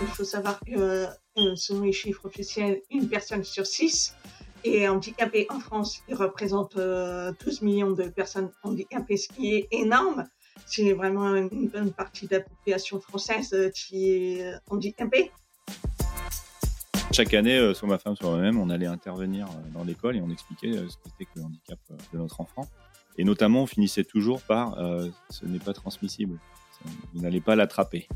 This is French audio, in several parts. Il faut savoir que, selon les chiffres officiels, 1 personne sur 6 est handicapée en France. Il représente 12 millions de personnes handicapées, ce qui est énorme. C'est vraiment une bonne partie de la population française qui est handicapée. Chaque année, sur ma femme, sur moi-même, on allait intervenir dans l'école et on expliquait ce qu'était que le handicap de notre enfant. Et notamment, on finissait toujours par « ce n'est pas transmissible, vous n'allez pas l'attraper ».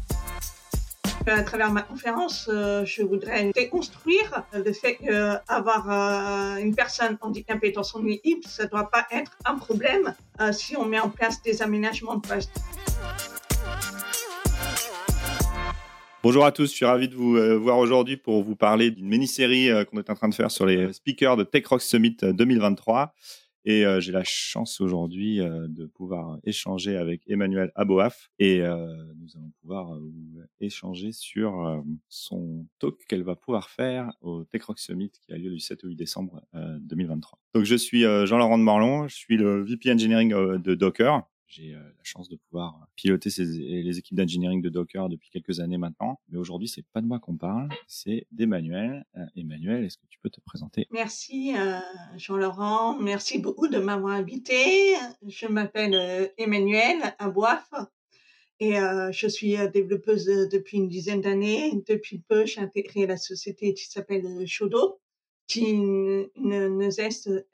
À travers ma conférence, je voudrais déconstruire le fait qu'avoir une personne handicapée dans son équipe, ça ne doit pas être un problème si on met en place des aménagements de poste. Bonjour à tous, je suis ravi de vous voir aujourd'hui pour vous parler d'une mini-série qu'on est en train de faire sur les speakers de Tech.Rocks Summit 2023. Et j'ai la chance aujourd'hui de pouvoir échanger avec Emmanuelle Aboaf et nous allons pouvoir échanger sur son talk qu'elle va pouvoir faire au Tech.Rocks Summit qui a lieu du 7 au 8 décembre 2023. Donc je suis Jean-Laurent de Morlhon, je suis le VP Engineering de Docker. J'ai la chance de pouvoir piloter les équipes d'engineering de Docker depuis quelques années maintenant. Mais aujourd'hui, c'est pas de moi qu'on parle, c'est d'Emmanuelle. Emmanuelle, est-ce que tu peux te présenter ? Merci Jean-Laurent, merci beaucoup de m'avoir invitée. Je m'appelle Emmanuelle Aboaf et je suis développeuse depuis 10 années. Depuis peu, j'ai intégré la société qui s'appelle Shodo, qui est une SN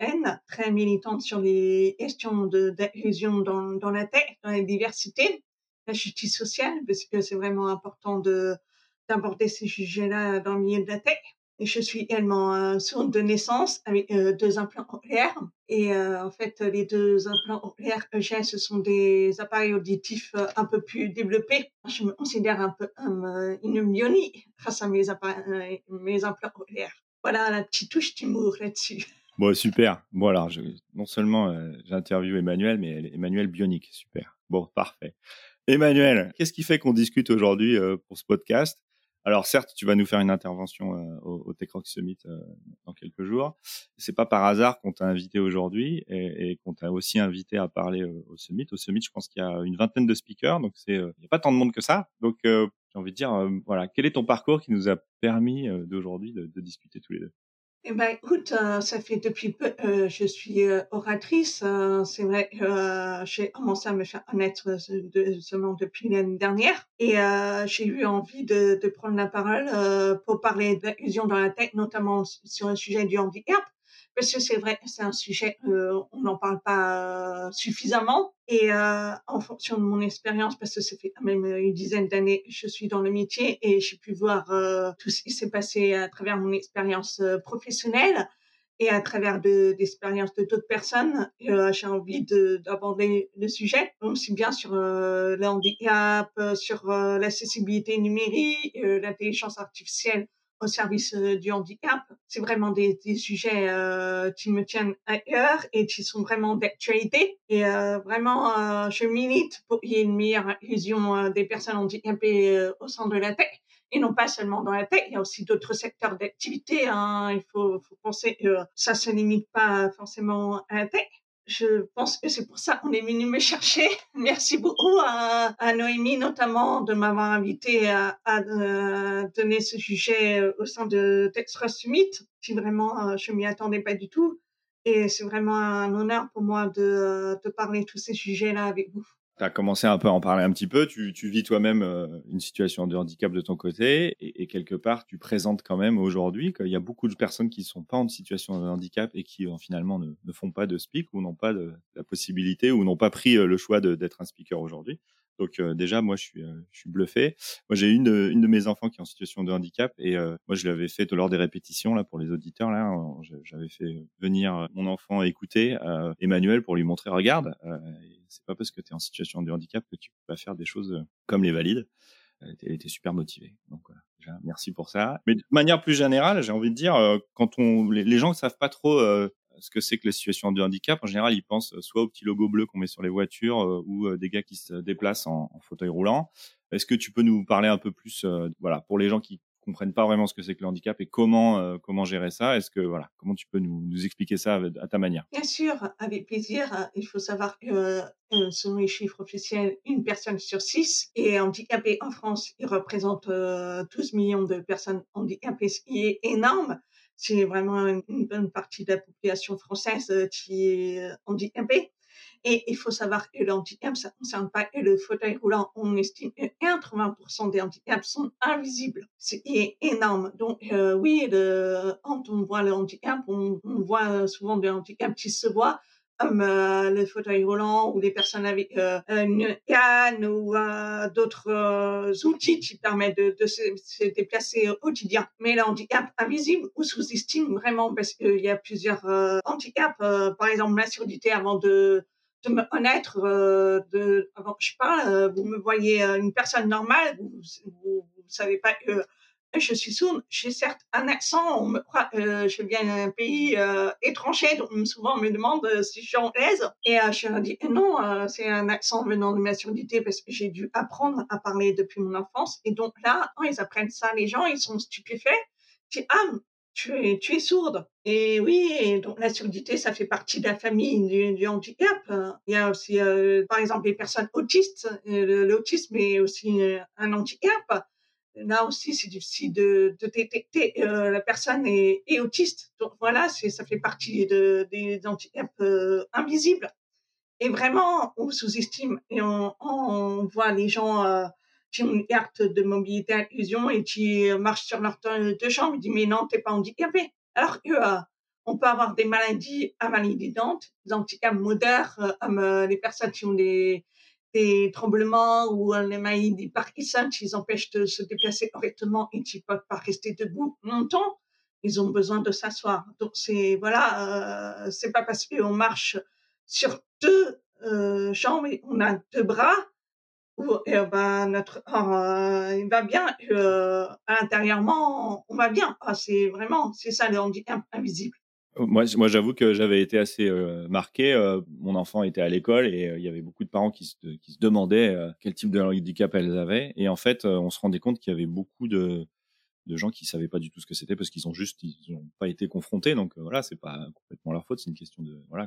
très militante sur les questions d'inclusion dans la tech, dans la diversité, la justice sociale, parce que c'est vraiment important d'aborder ces sujets-là dans le milieu de la tech. Et je suis également sourde de naissance avec 2 implants cochléaires. Et en fait, les 2 implants cochléaires que j'ai, ce sont des appareils auditifs un peu plus développés. Je me considère un peu une myonie grâce à mes implants cochléaires. Voilà la petite touche d'humour là-dessus. Bon, super. Bon, alors, non seulement j'interviewe Emmanuelle, mais Emmanuelle bionique. Super. Bon, parfait. Emmanuelle, qu'est-ce qui fait qu'on discute aujourd'hui pour ce podcast ? Alors, certes, tu vas nous faire une intervention au Tech.Rocks Summit dans quelques jours. C'est pas par hasard qu'on t'a invité aujourd'hui et qu'on t'a aussi invité à parler au Summit. Au Summit, je pense qu'il y a une 20aine de speakers, donc il n'y a pas tant de monde que ça. Donc, j'ai envie de dire, voilà, quel est ton parcours qui nous a permis d'aujourd'hui de discuter tous les deux ? Eh ben, écoute, ça fait depuis peu je suis oratrice. C'est vrai que j'ai commencé à me faire connaître seulement depuis l'année dernière. Et j'ai eu envie de prendre la parole pour parler d'inclusion dans la tech, notamment sur le sujet du handicap. Parce que c'est vrai, c'est un sujet on n'en parle pas suffisamment. Et en fonction de mon expérience, parce que ça fait quand même 10 années que je suis dans le métier et j'ai pu voir tout ce qui s'est passé à travers mon expérience professionnelle et à travers l'expérience de d'autres personnes, j'ai envie d'aborder le sujet, aussi bien sur le handicap, sur l'accessibilité numérique, l'intelligence artificielle au service du handicap. C'est vraiment des sujets qui me tiennent à cœur et qui sont vraiment d'actualité. Et vraiment, je milite pour qu'il y ait une meilleure inclusion des personnes handicapées au sein de la tech. Et non pas seulement dans la tech, il y a aussi d'autres secteurs d'activité. Hein. Il faut penser que ça se limite pas forcément à la tech. Je pense que c'est pour ça qu'on est venu me chercher. Merci beaucoup à Noémie, notamment, de m'avoir invitée à donner ce sujet au sein de Tech.Rocks Summit. Si vraiment, je m'y attendais pas du tout. Et c'est vraiment un honneur pour moi de parler de tous ces sujets-là avec vous. Tu as commencé un peu à en parler un petit peu. Tu vis toi-même une situation de handicap de ton côté et quelque part, tu présentes quand même aujourd'hui qu'il y a beaucoup de personnes qui ne sont pas en situation de handicap et qui finalement ne font pas de speak ou n'ont pas la possibilité ou n'ont pas pris le choix d'être un speaker aujourd'hui. Donc déjà, moi, je suis bluffé. Moi, j'ai une de mes enfants qui est en situation de handicap et moi, je l'avais fait lors des répétitions là pour les auditeurs. Là, j'avais fait venir mon enfant écouter Emmanuelle pour lui montrer, regarde, c'est pas parce que tu es en situation de handicap que tu peux pas faire des choses comme les valides. Elle était super motivée. Donc déjà, merci pour ça. Mais de manière plus générale, j'ai envie de dire, quand les gens ne savent pas trop ce que c'est que les situations de handicap, en général, ils pensent soit au petit logo bleu qu'on met sur les voitures ou des gars qui se déplacent en fauteuil roulant. Est-ce que tu peux nous parler un peu plus, voilà, pour les gens qui comprennent pas vraiment ce que c'est que le handicap et comment gérer ça. Est-ce que voilà, comment tu peux nous expliquer ça à ta manière? Bien sûr, avec plaisir. Il faut savoir que selon les chiffres officiels, 1 personne sur 6 est handicapée en France. Il représente 12 millions de personnes handicapées, ce qui est énorme. C'est vraiment une bonne partie de la population française qui est handicapée. Et il faut savoir que le handicap, ça ne concerne pas le fauteuil roulant. On estime que 80% des handicaps sont invisibles, ce qui est énorme. Donc oui, quand on voit le handicap, on voit souvent des handicaps qui se voient, comme le fauteuil roulant ou les personnes avec une canne ou d'autres outils qui permettent de se déplacer au quotidien. Mais le handicap invisible, on sous-estime vraiment parce qu'il y a plusieurs handicaps. Par exemple, la surdité avant de me connaître, avant que je parle, vous me voyez une personne normale, vous savez pas que je suis sourde, j'ai certes un accent, je viens d'un pays étranger, donc souvent on me demande si je suis anglaise. Et je leur dis non, c'est un accent venant de ma surdité parce que j'ai dû apprendre à parler depuis mon enfance. Et donc là, quand ils apprennent ça, les gens, ils sont stupéfaits. Je dis, ah, tu es sourde. Et oui, et donc la surdité, ça fait partie de la famille du handicap. Il y a aussi, par exemple, les personnes autistes. L'autisme est aussi un handicap. Là aussi, c'est difficile de détecter la personne est autiste. Donc voilà, ça fait partie des handicaps invisibles. Et vraiment, on sous-estime et on voit les gens qui ont une carte de mobilité inclusion et qui marchent sur leurs deux jambes. Ils disent mais non, t'es pas handicapé. Alors que on peut avoir des maladies invalidantes, des handicaps modères, comme les personnes qui ont des tremblements ou les maladies des Parkinson qui les empêchent de se déplacer correctement et qui ne peuvent pas rester debout longtemps, ils ont besoin de s'asseoir. Donc, c'est pas parce qu'on marche sur deux jambes et on a deux bras où notre corps il va bien, intérieurement, on va bien. Ah, c'est ça le handicap invisible. Moi, j'avoue que j'avais été assez marqué. Mon enfant était à l'école et il y avait beaucoup de parents qui se demandaient quel type de handicap elles avaient. Et en fait, on se rendait compte qu'il y avait beaucoup de gens qui ne savaient pas du tout ce que c'était parce qu'ils n'ont pas été confrontés. Donc voilà, c'est pas complètement leur faute. C'est une question de voilà.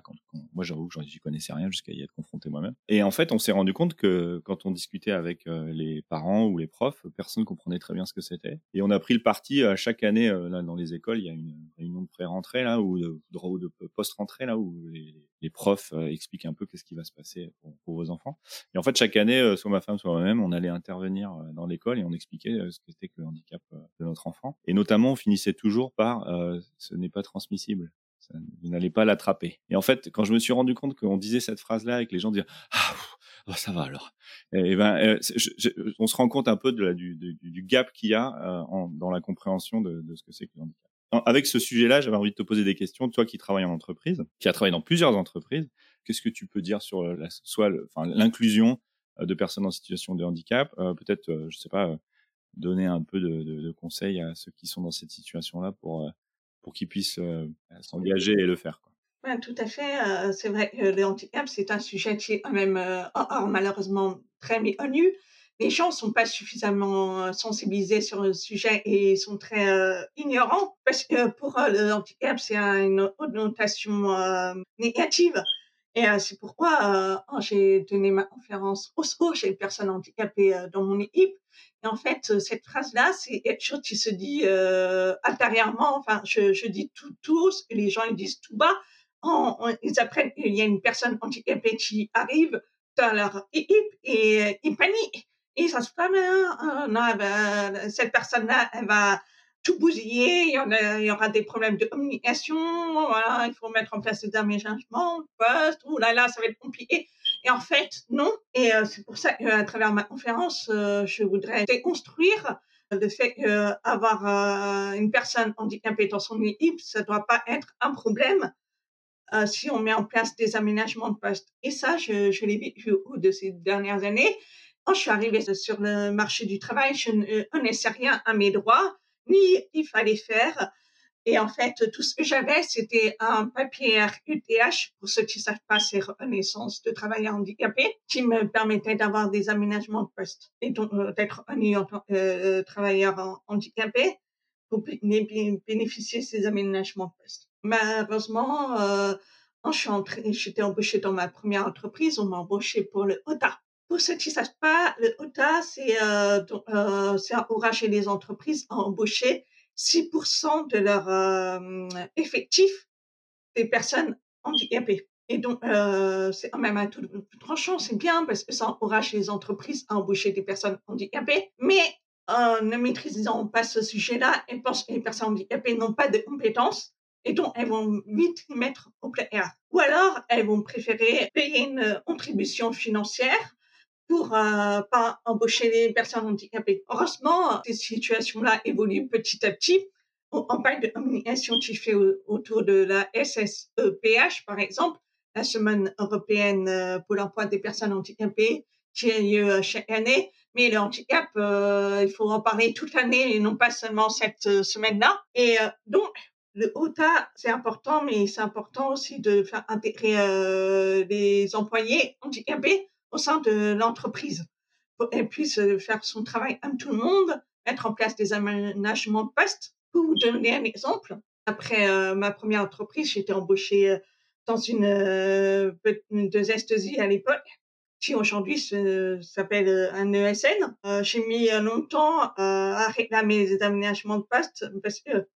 Moi, j'avoue que j'y connaissais rien jusqu'à y être confronté moi-même. Et en fait, on s'est rendu compte que quand on discutait avec les parents ou les profs, personne ne comprenait très bien ce que c'était. Et on a pris le parti chaque année là, dans les écoles, il y a une réunion de pré-rentrée là ou de post-rentrée là où les profs expliquent un peu qu'est-ce qui va se passer pour vos enfants. Et en fait, chaque année, soit ma femme, soit moi-même, on allait intervenir dans l'école et on expliquait ce que c'était que le handicap de notre enfant. Et notamment, on finissait toujours par « ce n'est pas transmissible ». Vous n'allez pas l'attraper. Et en fait, quand je me suis rendu compte qu'on disait cette phrase-là et que les gens disaient « ah, ça va alors », et on se rend compte un peu du gap qu'il y a dans la compréhension de ce que c'est que le handicap. Avec ce sujet-là, j'avais envie de te poser des questions. Toi qui travailles en entreprise, qui as travaillé dans plusieurs entreprises, qu'est-ce que tu peux dire sur l'inclusion de personnes en situation de handicap ? Peut-être, je ne sais pas, donner un peu de conseils à ceux qui sont dans cette situation-là pour qu'ils puissent s'engager et le faire, quoi. Ouais, tout à fait. C'est vrai que le handicap, c'est un sujet qui est quand même malheureusement très méconnu. Les gens ne sont pas suffisamment sensibilisés sur le sujet et sont très ignorants parce que pour le handicap, c'est une connotation négative. Et c'est pourquoi quand j'ai donné ma conférence au secours, j'ai une personne handicapée dans mon équipe. Et en fait, cette phrase-là, c'est quelque chose qui se dit intérieurement. Enfin, je dis tout haut, ce que les gens ils disent tout bas. Ils apprennent qu'il y a une personne handicapée qui arrive dans leur équipe et ils paniquent. Et ça se passe bien. Non, cette personne-là, elle va tout bousiller. Il y aura des problèmes de communication. Voilà, il faut mettre en place des aménagements, postes. Oh là là, ça va être compliqué. Et en fait, non. Et c'est pour ça qu'à travers ma conférence, je voudrais déconstruire le fait qu'avoir une personne handicapée dans son équipe, ça ne doit pas être un problème si on met en place des aménagements de poste. Et ça, je l'ai vécu au cours de ces dernières années. Quand je suis arrivée sur le marché du travail, je ne connaissais rien à mes droits, ni il fallait faire. Et en fait, tout ce que j'avais, c'était un papier RQTH, pour ceux qui ne savent pas, c'est reconnaissance de travailleurs handicapés, qui me permettait d'avoir des aménagements de poste et donc d'être un travailleur handicapé pour bénéficier de ces aménagements de poste. Malheureusement, j'étais embauchée dans ma première entreprise, on m'a embauchée pour le OTA. Pour ceux qui ne savent pas, le OTA, c'est encourager les entreprises à embaucher 6% de leur effectif des personnes handicapées. Et donc, c'est quand même un tout tranchant, c'est bien parce que ça encourage les entreprises à embaucher des personnes handicapées, mais ne maîtrisant pas ce sujet-là, elles pensent que les personnes handicapées n'ont pas de compétences et donc elles vont vite les mettre au placard. Ou alors, elles vont préférer payer une contribution financière pour pas embaucher les personnes handicapées. Heureusement, ces situations-là évoluent petit à petit. On parle de communication qui fait autour de la SSEPH, par exemple, la Semaine européenne pour l'emploi des personnes handicapées qui a lieu chaque année. Mais le handicap, il faut en parler toute l'année et non pas seulement cette semaine-là. Et donc, le OTA, c'est important, mais c'est important aussi de faire intégrer les employés handicapés au sein de l'entreprise, pour qu'elle puisse faire son travail comme tout le monde, mettre en place des aménagements de poste. Pour vous donner un exemple, après ma première entreprise, j'étais embauchée dans une S2I à l'époque, qui aujourd'hui s'appelle un ESN. J'ai mis longtemps à réclamer les aménagements de poste parce que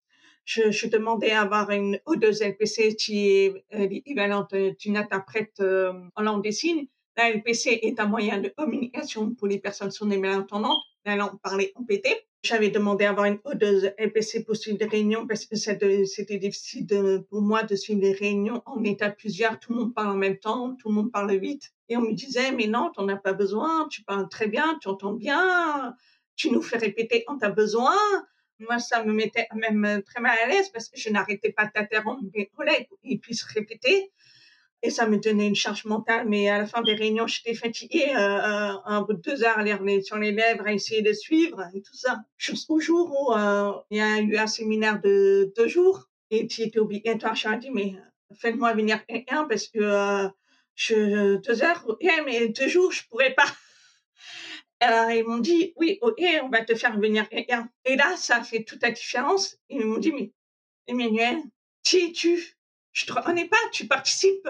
je demandais à avoir une O2 LPC qui est l'équivalente d'une interprète en langue des signes. La LPC est un moyen de communication pour les personnes sourdes et malentendantes, la langue parlée en PT. J'avais demandé à avoir une O2 LPC pour suivre des réunions parce que c'était difficile pour moi de suivre des réunions en état plusieurs. Tout le monde parle en même temps, tout le monde parle vite. Et on me disait, mais non, t'en as pas besoin, tu parles très bien, tu entends bien, tu nous fais répéter quand t'as besoin. Moi, ça me mettait même très mal à l'aise parce que je n'arrêtais pas d'interrompre mes collègues pour qu'ils puissent répéter. Et ça me donnait une charge mentale, mais à la fin des réunions, j'étais fatiguée. Un bout de 2 heures, l'air sur les lèvres, à essayer de suivre et tout ça. Jusqu'au jour où il y a eu un séminaire de 2 jours et qui était obligatoire. J'ai dit, mais faites-moi venir quelqu'un parce que 2 heures, ok, mais 2 jours, je pourrais pas. Alors, ils m'ont dit, oui, ok, on va te faire venir quelqu'un. Et là, ça a fait toute la différence. Ils m'ont dit, mais Emmanuelle, qui es-tu? Je te reconnais pas, tu participes.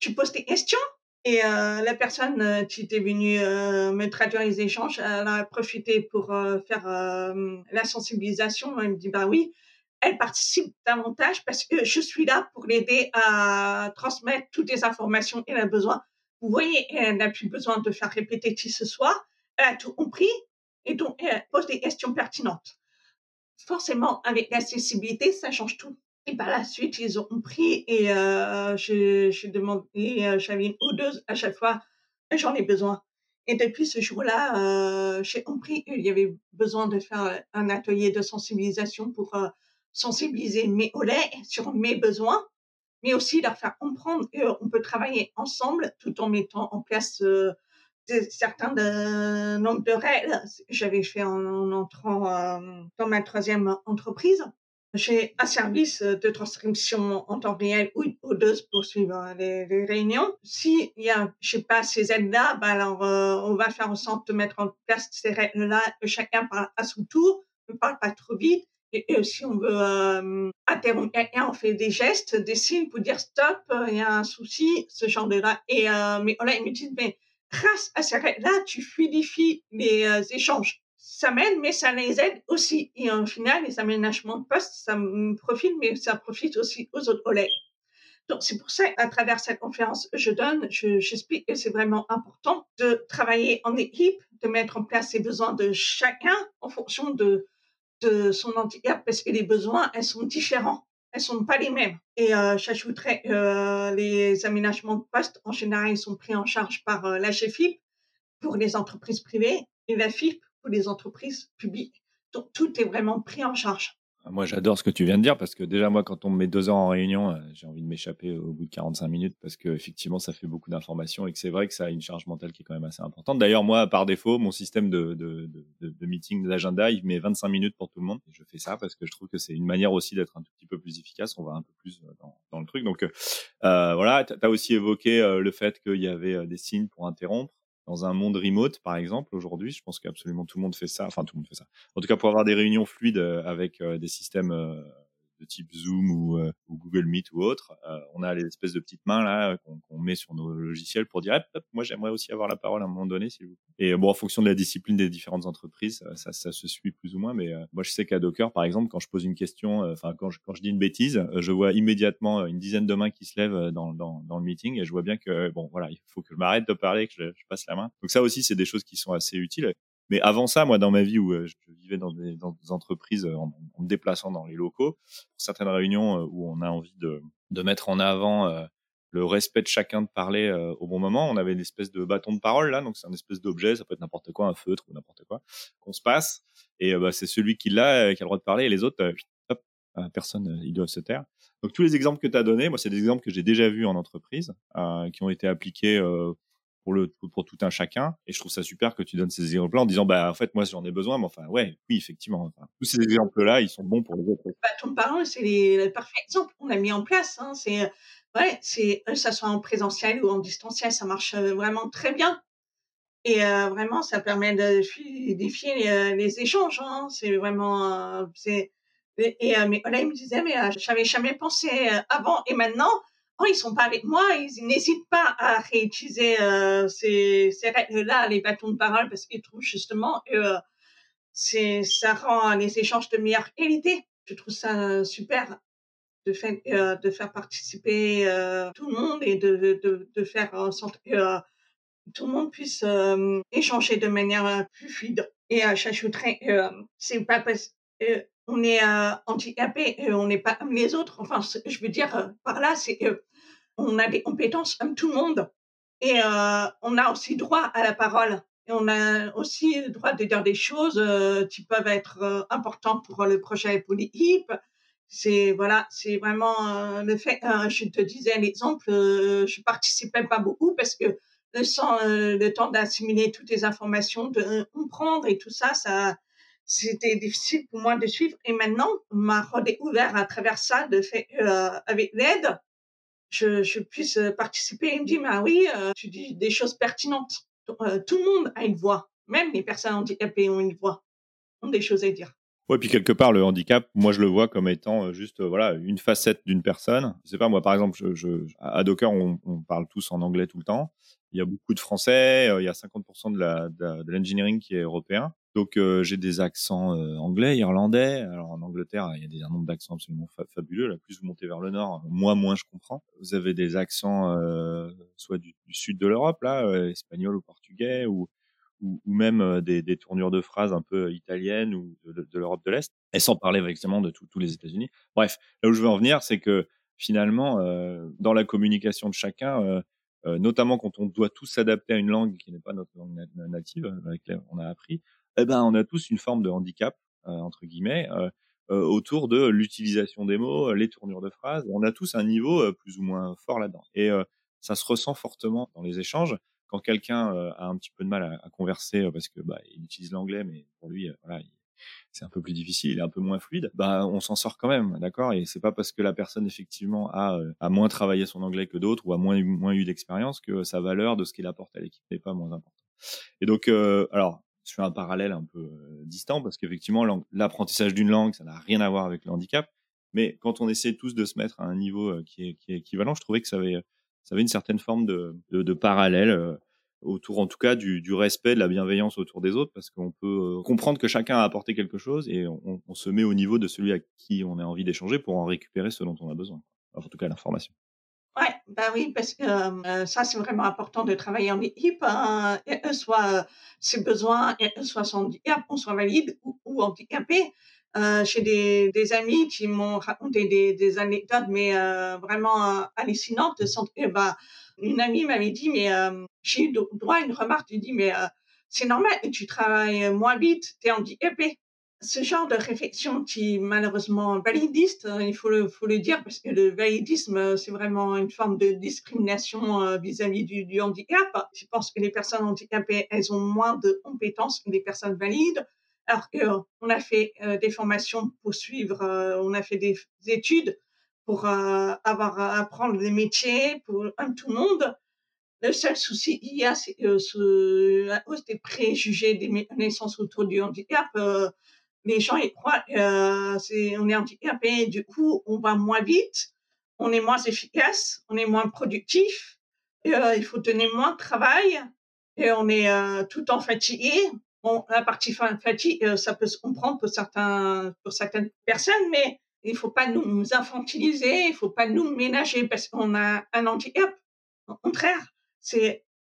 Tu poses tes questions et la personne qui était venue me traduire les échanges, elle a profité pour faire la sensibilisation. Elle me dit, bah oui, elle participe davantage parce que je suis là pour l'aider à transmettre toutes les informations qu'elle a besoin. Vous voyez, elle n'a plus besoin de faire répéter qui ce soit. Elle a tout compris et donc elle pose des questions pertinentes. Forcément, avec l'accessibilité, ça change tout. Et par la suite, ils ont compris et je demandais, j'avais une O2 à chaque fois, j'en ai besoin. Et depuis ce jour-là, j'ai compris qu'il y avait besoin de faire un atelier de sensibilisation pour sensibiliser mes collègues sur mes besoins, mais aussi leur faire comprendre qu'on peut travailler ensemble tout en mettant en place certains nombres de règles. J'avais fait en entrant dans ma 3e entreprise. J'ai un service de transcription en temps réel ou une O2 pour suivre les réunions. Si il y a, je sais pas, ces aides-là, bah alors on va faire en sorte de mettre en place ces règles-là, que chacun parle à son tour, ne parle pas trop vite. Et si on veut interrompre quelqu'un, on fait des gestes, des signes pour dire stop, il y a un souci, ce genre de là. Et mais on a une petite, mais grâce à ces règles-là, tu fluidifies les échanges. Ça m'aide, mais ça les aide aussi. Et au final, les aménagements de poste, ça me profite, mais ça profite aussi aux autres collègues. Donc, c'est pour ça, à travers cette conférence que je donne, j'explique que c'est vraiment important de travailler en équipe, de mettre en place les besoins de chacun en fonction de son handicap, parce que les besoins, elles sont différents. Elles sont pas les mêmes. Et j'ajouterais les aménagements de poste, en général, ils sont pris en charge par l'AGEFIPH pour les entreprises privées et la FIPHFP. Pour les entreprises publiques. Donc, tout est vraiment pris en charge. Moi, j'adore ce que tu viens de dire parce que déjà, moi, quand on me met 2 ans en réunion, j'ai envie de m'échapper au bout de 45 minutes parce qu'effectivement, ça fait beaucoup d'informations et que c'est vrai que ça a une charge mentale qui est quand même assez importante. D'ailleurs, moi, par défaut, mon système de meeting, d'agenda, il met 25 minutes pour tout le monde. Et je fais ça parce que je trouve que c'est une manière aussi d'être un tout petit peu plus efficace. On va un peu plus dans le truc. Donc, voilà, tu as aussi évoqué le fait qu'il y avait des signes pour interrompre. Dans un monde remote, par exemple, aujourd'hui, je pense qu'absolument tout le monde fait ça. Enfin, tout le monde fait ça. En tout cas, pour avoir des réunions fluides avec des systèmes de type Zoom ou Google Meet ou autre, on a les espèces de petites mains là qu'on met sur nos logiciels pour dire « moi, j'aimerais aussi avoir la parole à un moment donné, s'il vous plaît ». Et bon, en fonction de la discipline des différentes entreprises, ça se suit plus ou moins. Mais moi, je sais qu'à Docker, par exemple, quand je pose une question, quand je dis une bêtise, je vois immédiatement une dizaine de mains qui se lèvent dans le meeting et je vois bien que, bon, voilà, il faut que je m'arrête de parler, que je passe la main. Donc ça aussi, c'est des choses qui sont assez utiles. Mais avant ça, moi, dans ma vie où je vivais dans des entreprises en me déplaçant dans les locaux, pour certaines réunions où on a envie de mettre en avant le respect de chacun de parler au bon moment, on avait une espèce de bâton de parole là, donc c'est un espèce d'objet, ça peut être n'importe quoi, un feutre ou n'importe quoi, qu'on se passe. Et c'est celui qui l'a qui a le droit de parler et les autres, hop, personne, ils doivent se taire. Donc tous les exemples que tu as donnés, moi, c'est des exemples que j'ai déjà vus en entreprise, qui ont été appliqués pour tout un chacun. Et je trouve ça super que tu donnes ces exemples-là en disant, bah, en fait, moi, j'en ai besoin, mais enfin, ouais, oui, effectivement. Enfin, tous ces exemples-là, ils sont bons pour les autres. Bah, ton parent, c'est le parfait exemple qu'on a mis en place, hein. Ça soit en présentiel ou en distanciel, ça marche vraiment très bien. Et, vraiment, ça permet de fluidifier les échanges, hein. C'est vraiment, mais là, il me disait, mais j'avais jamais pensé avant et maintenant. Oh, ils sont pas avec moi, ils n'hésitent pas à réutiliser ces règles-là, les bâtons de parole, parce qu'ils trouvent justement que ça rend les échanges de meilleure qualité. Je trouve ça super de faire participer tout le monde et de faire en sorte que tout le monde puisse échanger de manière plus fluide. Et j'ajouterais que c'est pas parce que on est handicapé, on n'est pas comme les autres. Enfin, je veux dire, par là, c'est qu'on a des compétences comme tout le monde. Et on a aussi droit à la parole. Et on a aussi le droit de dire des choses qui peuvent être importantes pour le projet et pour l'équipe. C'est vraiment le fait, je te disais l'exemple, je participais pas beaucoup parce que le temps d'assimiler toutes les informations, de comprendre et tout ça, c'était difficile pour moi de suivre. Et maintenant, on m'a redécouvert à travers ça, de fait, avec l'aide, je puisse participer. Il me dit, bah oui, tu dis des choses pertinentes. Tout le monde a une voix. Même les personnes handicapées ont une voix, ont des choses à dire. Ouais, puis quelque part, le handicap, moi, je le vois comme étant juste, voilà, une facette d'une personne. Je sais pas, moi, par exemple, à Docker, on parle tous en anglais tout le temps. Il y a beaucoup de Français, il y a 50% de l'engineering qui est européen. Donc, j'ai des accents anglais, irlandais. Alors, en Angleterre, il y a un nombre d'accents absolument fabuleux. Là, plus vous montez vers le nord, moins je comprends. Vous avez des accents soit du sud de l'Europe, là, espagnol ou portugais, ou même des tournures de phrases un peu italiennes ou de l'Europe de l'Est. Et sans parler évidemment de tous les États-Unis. Bref, là où je veux en venir, c'est que finalement, dans la communication de chacun, notamment quand on doit tous s'adapter à une langue qui n'est pas notre langue native, avec laquelle on a appris, eh ben, on a tous une forme de handicap, entre guillemets, autour de l'utilisation des mots, les tournures de phrases. On a tous un niveau plus ou moins fort là-dedans. Et ça se ressent fortement dans les échanges. Quand quelqu'un a un petit peu de mal à converser parce que bah, il utilise l'anglais, mais pour lui, voilà, c'est un peu plus difficile, il est un peu moins fluide, bah, on s'en sort quand même, d'accord ? Et c'est pas parce que la personne, effectivement, a moins travaillé son anglais que d'autres ou a moins eu d'expérience que sa valeur de ce qu'il apporte à l'équipe n'est pas moins importante. Et donc, alors, je fais un parallèle un peu distant parce qu'effectivement, l'apprentissage d'une langue, ça n'a rien à voir avec le handicap. Mais quand on essaie tous de se mettre à un niveau qui est équivalent, je trouvais que ça avait une certaine forme de parallèle autour, en tout cas, du respect, de la bienveillance autour des autres, parce qu'on peut comprendre que chacun a apporté quelque chose et on se met au niveau de celui à qui on a envie d'échanger pour en récupérer ce dont on a besoin. Alors, en tout cas, l'information. Ouais, bah oui, parce que ça, c'est vraiment important de travailler en équipe, hein, soit ses besoins, soit son handicap, on soit valide ou handicapé. J'ai des amis qui m'ont raconté des anecdotes, mais vraiment hallucinantes. Bah, une amie m'avait dit, mais j'ai eu droit à une remarque, elle dit, mais c'est normal, tu travailles moins vite, t'es handicapé. ce genre de réflexion qui est malheureusement validiste, il faut le dire, parce que le validisme, c'est vraiment une forme de discrimination vis-à-vis du handicap. Je pense que les personnes handicapées, elles ont moins de compétences que les personnes valides, alors qu'on a fait des formations pour suivre, on a fait des études pour apprendre les métiers pour tout le monde. Le seul souci qu'il y a, c'est que la hausse des préjugés, des méconnaissances autour du handicap, les gens y croient on est handicapé, du coup, on va moins vite, on est moins efficace, on est moins productif, il faut donner moins de travail, et on est tout le temps fatigué. Bon, la partie fatigue, ça peut se comprendre pour certaines personnes, mais il ne faut pas nous infantiliser, il ne faut pas nous ménager parce qu'on a un handicap. Au contraire,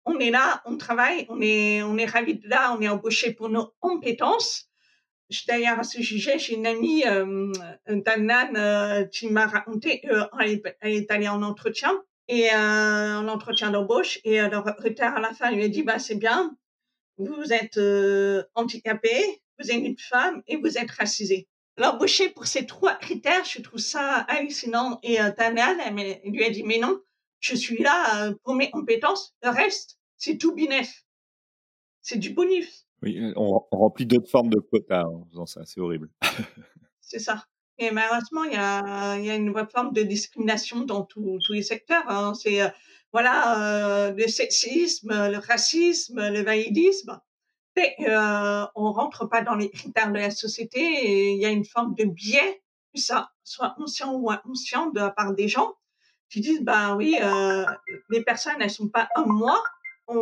on est là, on travaille, on est ravis de là, on est embauché pour nos compétences. D'ailleurs, à ce sujet, j'ai une amie, Dana, qui m'a raconté qu'elle est allée en entretien, en entretien d'embauche, et le recruteur, à la fin, lui a dit, c'est bien, vous êtes handicapé, vous êtes une femme et vous êtes racisé. L'embaucher pour ces trois critères, je trouve ça hallucinant. Et Dana, elle lui a dit, mais non, je suis là pour mes compétences, le reste, c'est tout bénef. C'est du bonus. Oui, on remplit d'autres formes de quotas en faisant ça, c'est horrible. C'est ça. Et malheureusement, il y a une forme de discrimination dans tous les secteurs. Hein. C'est le sexisme, le racisme, le validisme. Mais on rentre pas dans les critères de la société et il y a une forme de biais, ça, soit conscient ou inconscient de la part des gens. Qui disent, les personnes, elles ne sont pas comme moi,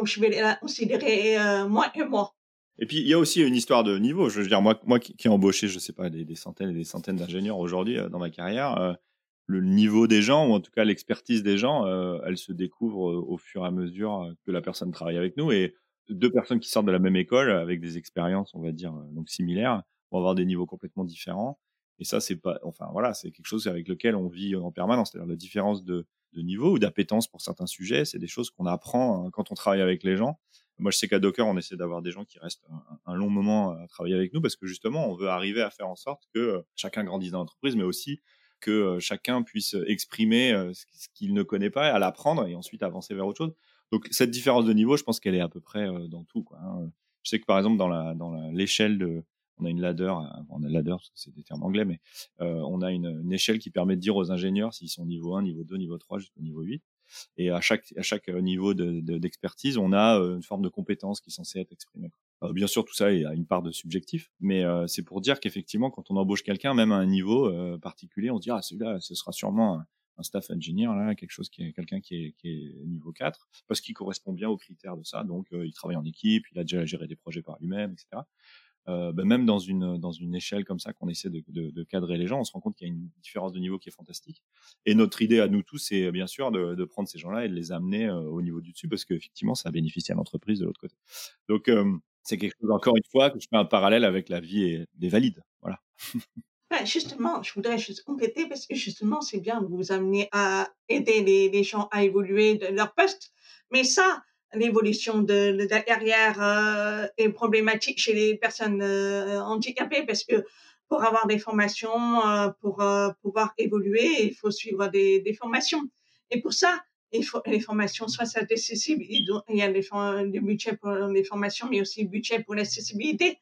je vais les considérer moins que moi. Et puis, il y a aussi une histoire de niveau. Je veux dire, moi qui ai embauché, je ne sais pas, des centaines et des centaines d'ingénieurs aujourd'hui dans ma carrière, le niveau des gens, ou en tout cas l'expertise des gens, elle se découvre au fur et à mesure que la personne travaille avec nous. Et deux personnes qui sortent de la même école avec des expériences, on va dire, donc similaires, vont avoir des niveaux complètement différents. Et ça, c'est pas, c'est quelque chose avec lequel on vit en permanence. C'est-à-dire la différence de niveau ou d'appétence pour certains sujets, c'est des choses qu'on apprend quand on travaille avec les gens. Moi, je sais qu'à Docker, on essaie d'avoir des gens qui restent un long moment à travailler avec nous parce que justement, on veut arriver à faire en sorte que chacun grandisse dans l'entreprise, mais aussi que chacun puisse exprimer ce qu'il ne connaît pas, à l'apprendre et ensuite avancer vers autre chose. Donc, cette différence de niveau, je pense qu'elle est à peu près dans tout, quoi. Je sais que par exemple, dans l'échelle de on a une ladder, parce que c'est des termes anglais, mais on a une échelle qui permet de dire aux ingénieurs s'ils sont niveau 1, niveau 2, niveau 3, jusqu'au niveau 8. Et à chaque niveau d'expertise, on a une forme de compétence qui est censée être exprimée. Bien sûr, tout ça, il y a une part de subjectif, mais c'est pour dire qu'effectivement, quand on embauche quelqu'un, même à un niveau particulier, on se dit « Ah, celui-là, ce sera sûrement un staff engineer, là, quelqu'un qui est niveau 4, parce qu'il correspond bien aux critères de ça. Donc, il travaille en équipe, il a déjà géré des projets par lui-même, etc. » même dans une échelle comme ça qu'on essaie de cadrer les gens, on se rend compte qu'il y a une différence de niveau qui est fantastique. Et notre idée à nous tous, c'est bien sûr de prendre ces gens-là et de les amener au niveau du dessus, parce qu'effectivement, ça bénéficie à l'entreprise de l'autre côté. Donc, c'est quelque chose, encore une fois, que je fais un parallèle avec la vie des valides. Voilà. Justement, je voudrais juste compléter, parce que justement, c'est bien de vous amener à aider les gens à évoluer de leur poste, mais ça... L'évolution de la carrière est problématique chez les personnes handicapées parce que pour avoir des formations, pour pouvoir évoluer, il faut suivre des formations. Et pour ça, il faut les formations soient accessibles. Il y a des budgets pour les formations, mais aussi budget pour l'accessibilité.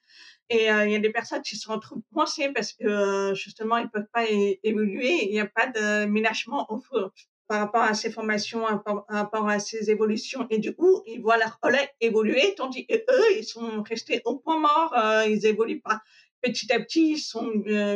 Et il y a des personnes qui se retrouvent coincées parce que justement, ils ne peuvent pas évoluer. Il n'y a pas de ménagement au four. Par rapport à ces formations, par rapport à ces évolutions. Et du coup, ils voient leur collègue évoluer, tandis qu'eux, ils sont restés au point mort, ils évoluent pas. Petit à petit, ils sont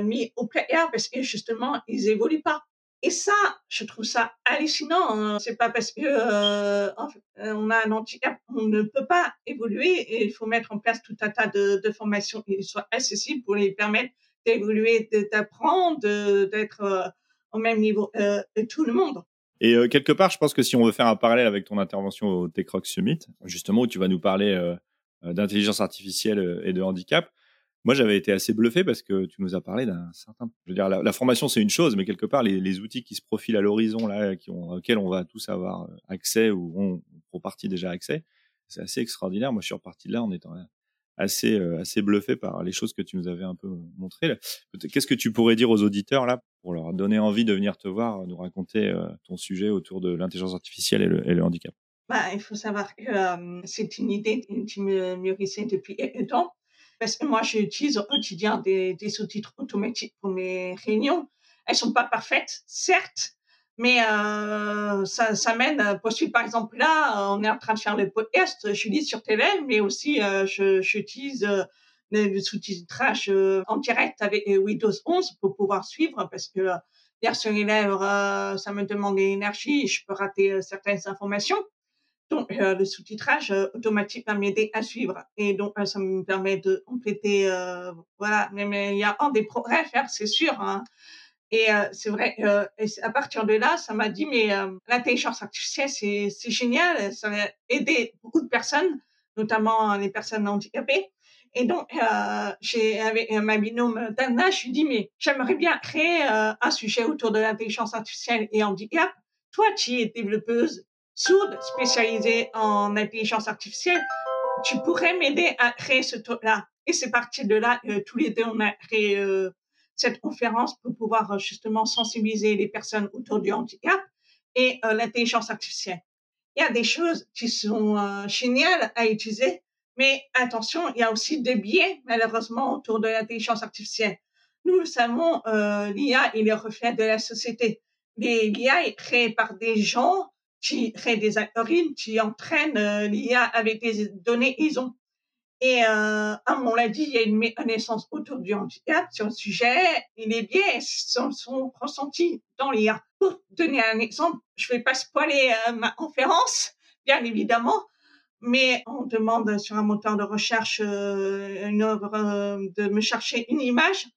mis au placard parce que justement, ils évoluent pas. Et ça, je trouve ça hallucinant. C'est pas parce que on a un handicap, on ne peut pas évoluer et il faut mettre en place tout un tas de formations qui soient accessibles pour les permettre d'évoluer, d'apprendre, d'être au même niveau de tout le monde. Et quelque part, je pense que si on veut faire un parallèle avec ton intervention au Tech.Rocks Summit, justement où tu vas nous parler d'intelligence artificielle et de handicap, moi j'avais été assez bluffé parce que tu nous as parlé d'un certain... Je veux dire, la formation c'est une chose, mais quelque part les outils qui se profilent à l'horizon, là, auxquels on va tous avoir accès ou ont pour partie déjà accès, c'est assez extraordinaire. Moi je suis reparti de là en étant assez bluffé par les choses que tu nous avais un peu montrées. Qu'est-ce que tu pourrais dire aux auditeurs là pour leur donner envie de venir te voir, nous raconter ton sujet autour de l'intelligence artificielle et le handicap? Il faut savoir que c'est une idée qui me mûrissait depuis quelques temps, parce que moi j'utilise au quotidien des sous-titres automatiques pour mes réunions. Elles sont pas parfaites, certes, mais ça mène. Parce que par exemple là, on est en train de faire le podcast, je lis sur TVL, mais aussi j'utilise le sous-titrage en direct avec Windows 11 pour pouvoir suivre, parce que lire sur les lèvres, ça me demande de l'énergie, et je peux rater certaines informations. Donc, le sous-titrage automatique va m'aider à suivre. Et donc, ça me permet de compléter, voilà. Mais il y a des progrès à faire, c'est sûr, hein. Et c'est vrai, et à partir de là, ça m'a dit, mais l'intelligence artificielle, c'est génial, ça va aider beaucoup de personnes, notamment les personnes handicapées. Et donc, avec ma binôme Dana, je lui dis, mais j'aimerais bien créer un sujet autour de l'intelligence artificielle et handicap. Toi, tu es développeuse sourde, spécialisée en intelligence artificielle, tu pourrais m'aider à créer ce talk-là. Et c'est parti de là, tous les deux, on a créé cette conférence pour pouvoir justement sensibiliser les personnes autour du handicap et l'intelligence artificielle. Il y a des choses qui sont géniales à utiliser, mais attention, il y a aussi des biais, malheureusement, autour de l'intelligence artificielle. Nous le savons, l'IA est le reflet de la société. Mais l'IA est créée par des gens qui créent des algorithmes, qui entraînent l'IA avec des données qu'ils ont. Et comme on l'a dit, il y a une méconnaissance autour du handicap sur le sujet, et les biais sont ressentis dans l'IA. Pour donner un exemple, je ne vais pas spoiler ma conférence, bien évidemment, mais on demande sur un moteur de recherche de me chercher une image,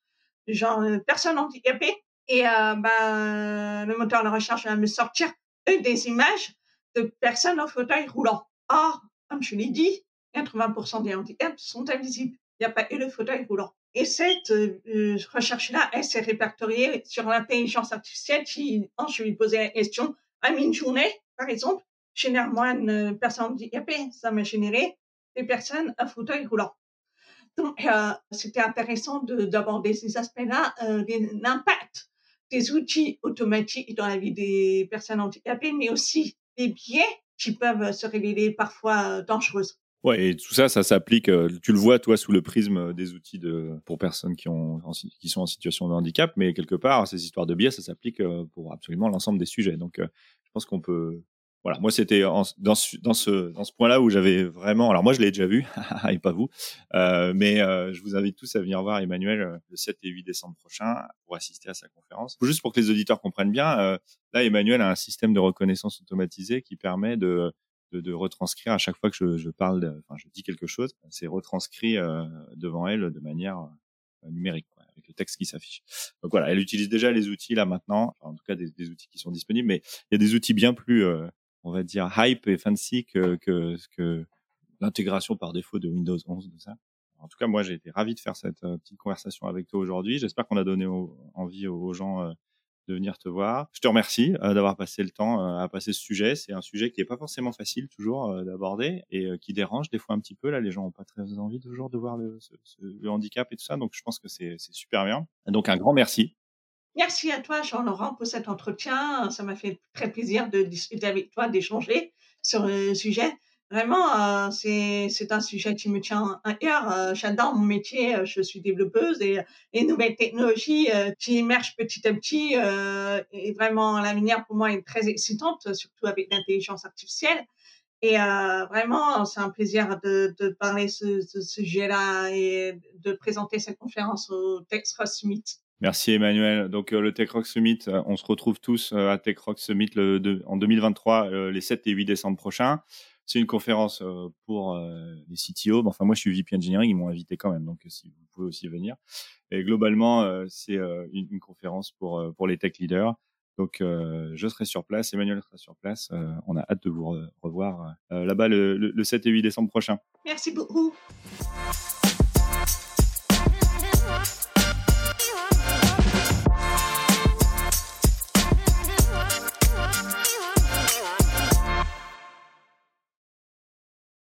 genre personne handicapée, et le moteur de recherche va me sortir des images de personnes en fauteuil roulant. Or, comme je l'ai dit, 80% des handicaps sont invisibles. Il n'y a pas eu le fauteuil roulant. Et cette recherche-là, elle s'est répertoriée sur l'intelligence artificielle. Je lui posais la question à une journée, par exemple, généralement une personne handicapée, ça m'a généré des personnes à fauteuil roulant. Donc, c'était intéressant d'aborder ces aspects-là, l'impact des outils automatiques dans la vie des personnes handicapées, mais aussi des biais qui peuvent se révéler parfois dangereux. Ouais, et tout ça, ça s'applique, tu le vois, toi, sous le prisme des outils pour personnes qui sont en situation de handicap, mais quelque part, ces histoires de biais, ça s'applique pour absolument l'ensemble des sujets. Donc, je pense qu'on peut... Voilà, moi, c'était dans ce point-là où j'avais vraiment... Alors, moi, je l'ai déjà vu, et pas vous, mais je vous invite tous à venir voir Emmanuelle le 7 et 8 décembre prochain pour assister à sa conférence. Juste pour que les auditeurs comprennent bien, là, Emmanuelle a un système de reconnaissance automatisée qui permet de retranscrire à chaque fois que je parle, enfin, je dis quelque chose, c'est retranscrit devant elle de manière numérique, quoi, avec le texte qui s'affiche. Donc voilà, elle utilise déjà les outils là maintenant, enfin, en tout cas des outils qui sont disponibles, mais il y a des outils bien plus, on va dire, hype et fancy que l'intégration par défaut de Windows 11, tout ça. En tout cas, moi, j'ai été ravi de faire cette petite conversation avec toi aujourd'hui. J'espère qu'on a donné envie aux gens de venir te voir. Je te remercie d'avoir passé le temps à passer ce sujet. C'est un sujet qui est pas forcément facile toujours d'aborder et qui dérange des fois un petit peu. Là, les gens ont pas très envie toujours de voir le handicap et tout ça. Donc, je pense que c'est super bien. Donc, un grand merci. Merci à toi, Jean-Laurent, pour cet entretien. Ça m'a fait très plaisir de discuter avec toi, d'échanger sur le sujet. Vraiment, c'est un sujet qui me tient à cœur. J'adore mon métier, je suis développeuse et les nouvelles technologies qui émergent petit à petit et vraiment l'avenir pour moi est très excitante, surtout avec l'intelligence artificielle. Et vraiment, c'est un plaisir de parler ce sujet-là et de présenter cette conférence au Tech.Rocks Summit. Merci Emmanuelle. Donc le Tech.Rocks Summit, on se retrouve tous à Tech.Rocks Summit en 2023, les 7 et 8 décembre prochains. C'est une conférence pour les CTO. Enfin, moi, je suis VP Engineering, ils m'ont invité quand même, donc si vous pouvez aussi venir. Et globalement, c'est une conférence pour les tech leaders. Donc, je serai sur place, Emmanuelle sera sur place. On a hâte de vous revoir là-bas le 7 et 8 décembre prochain. Merci beaucoup.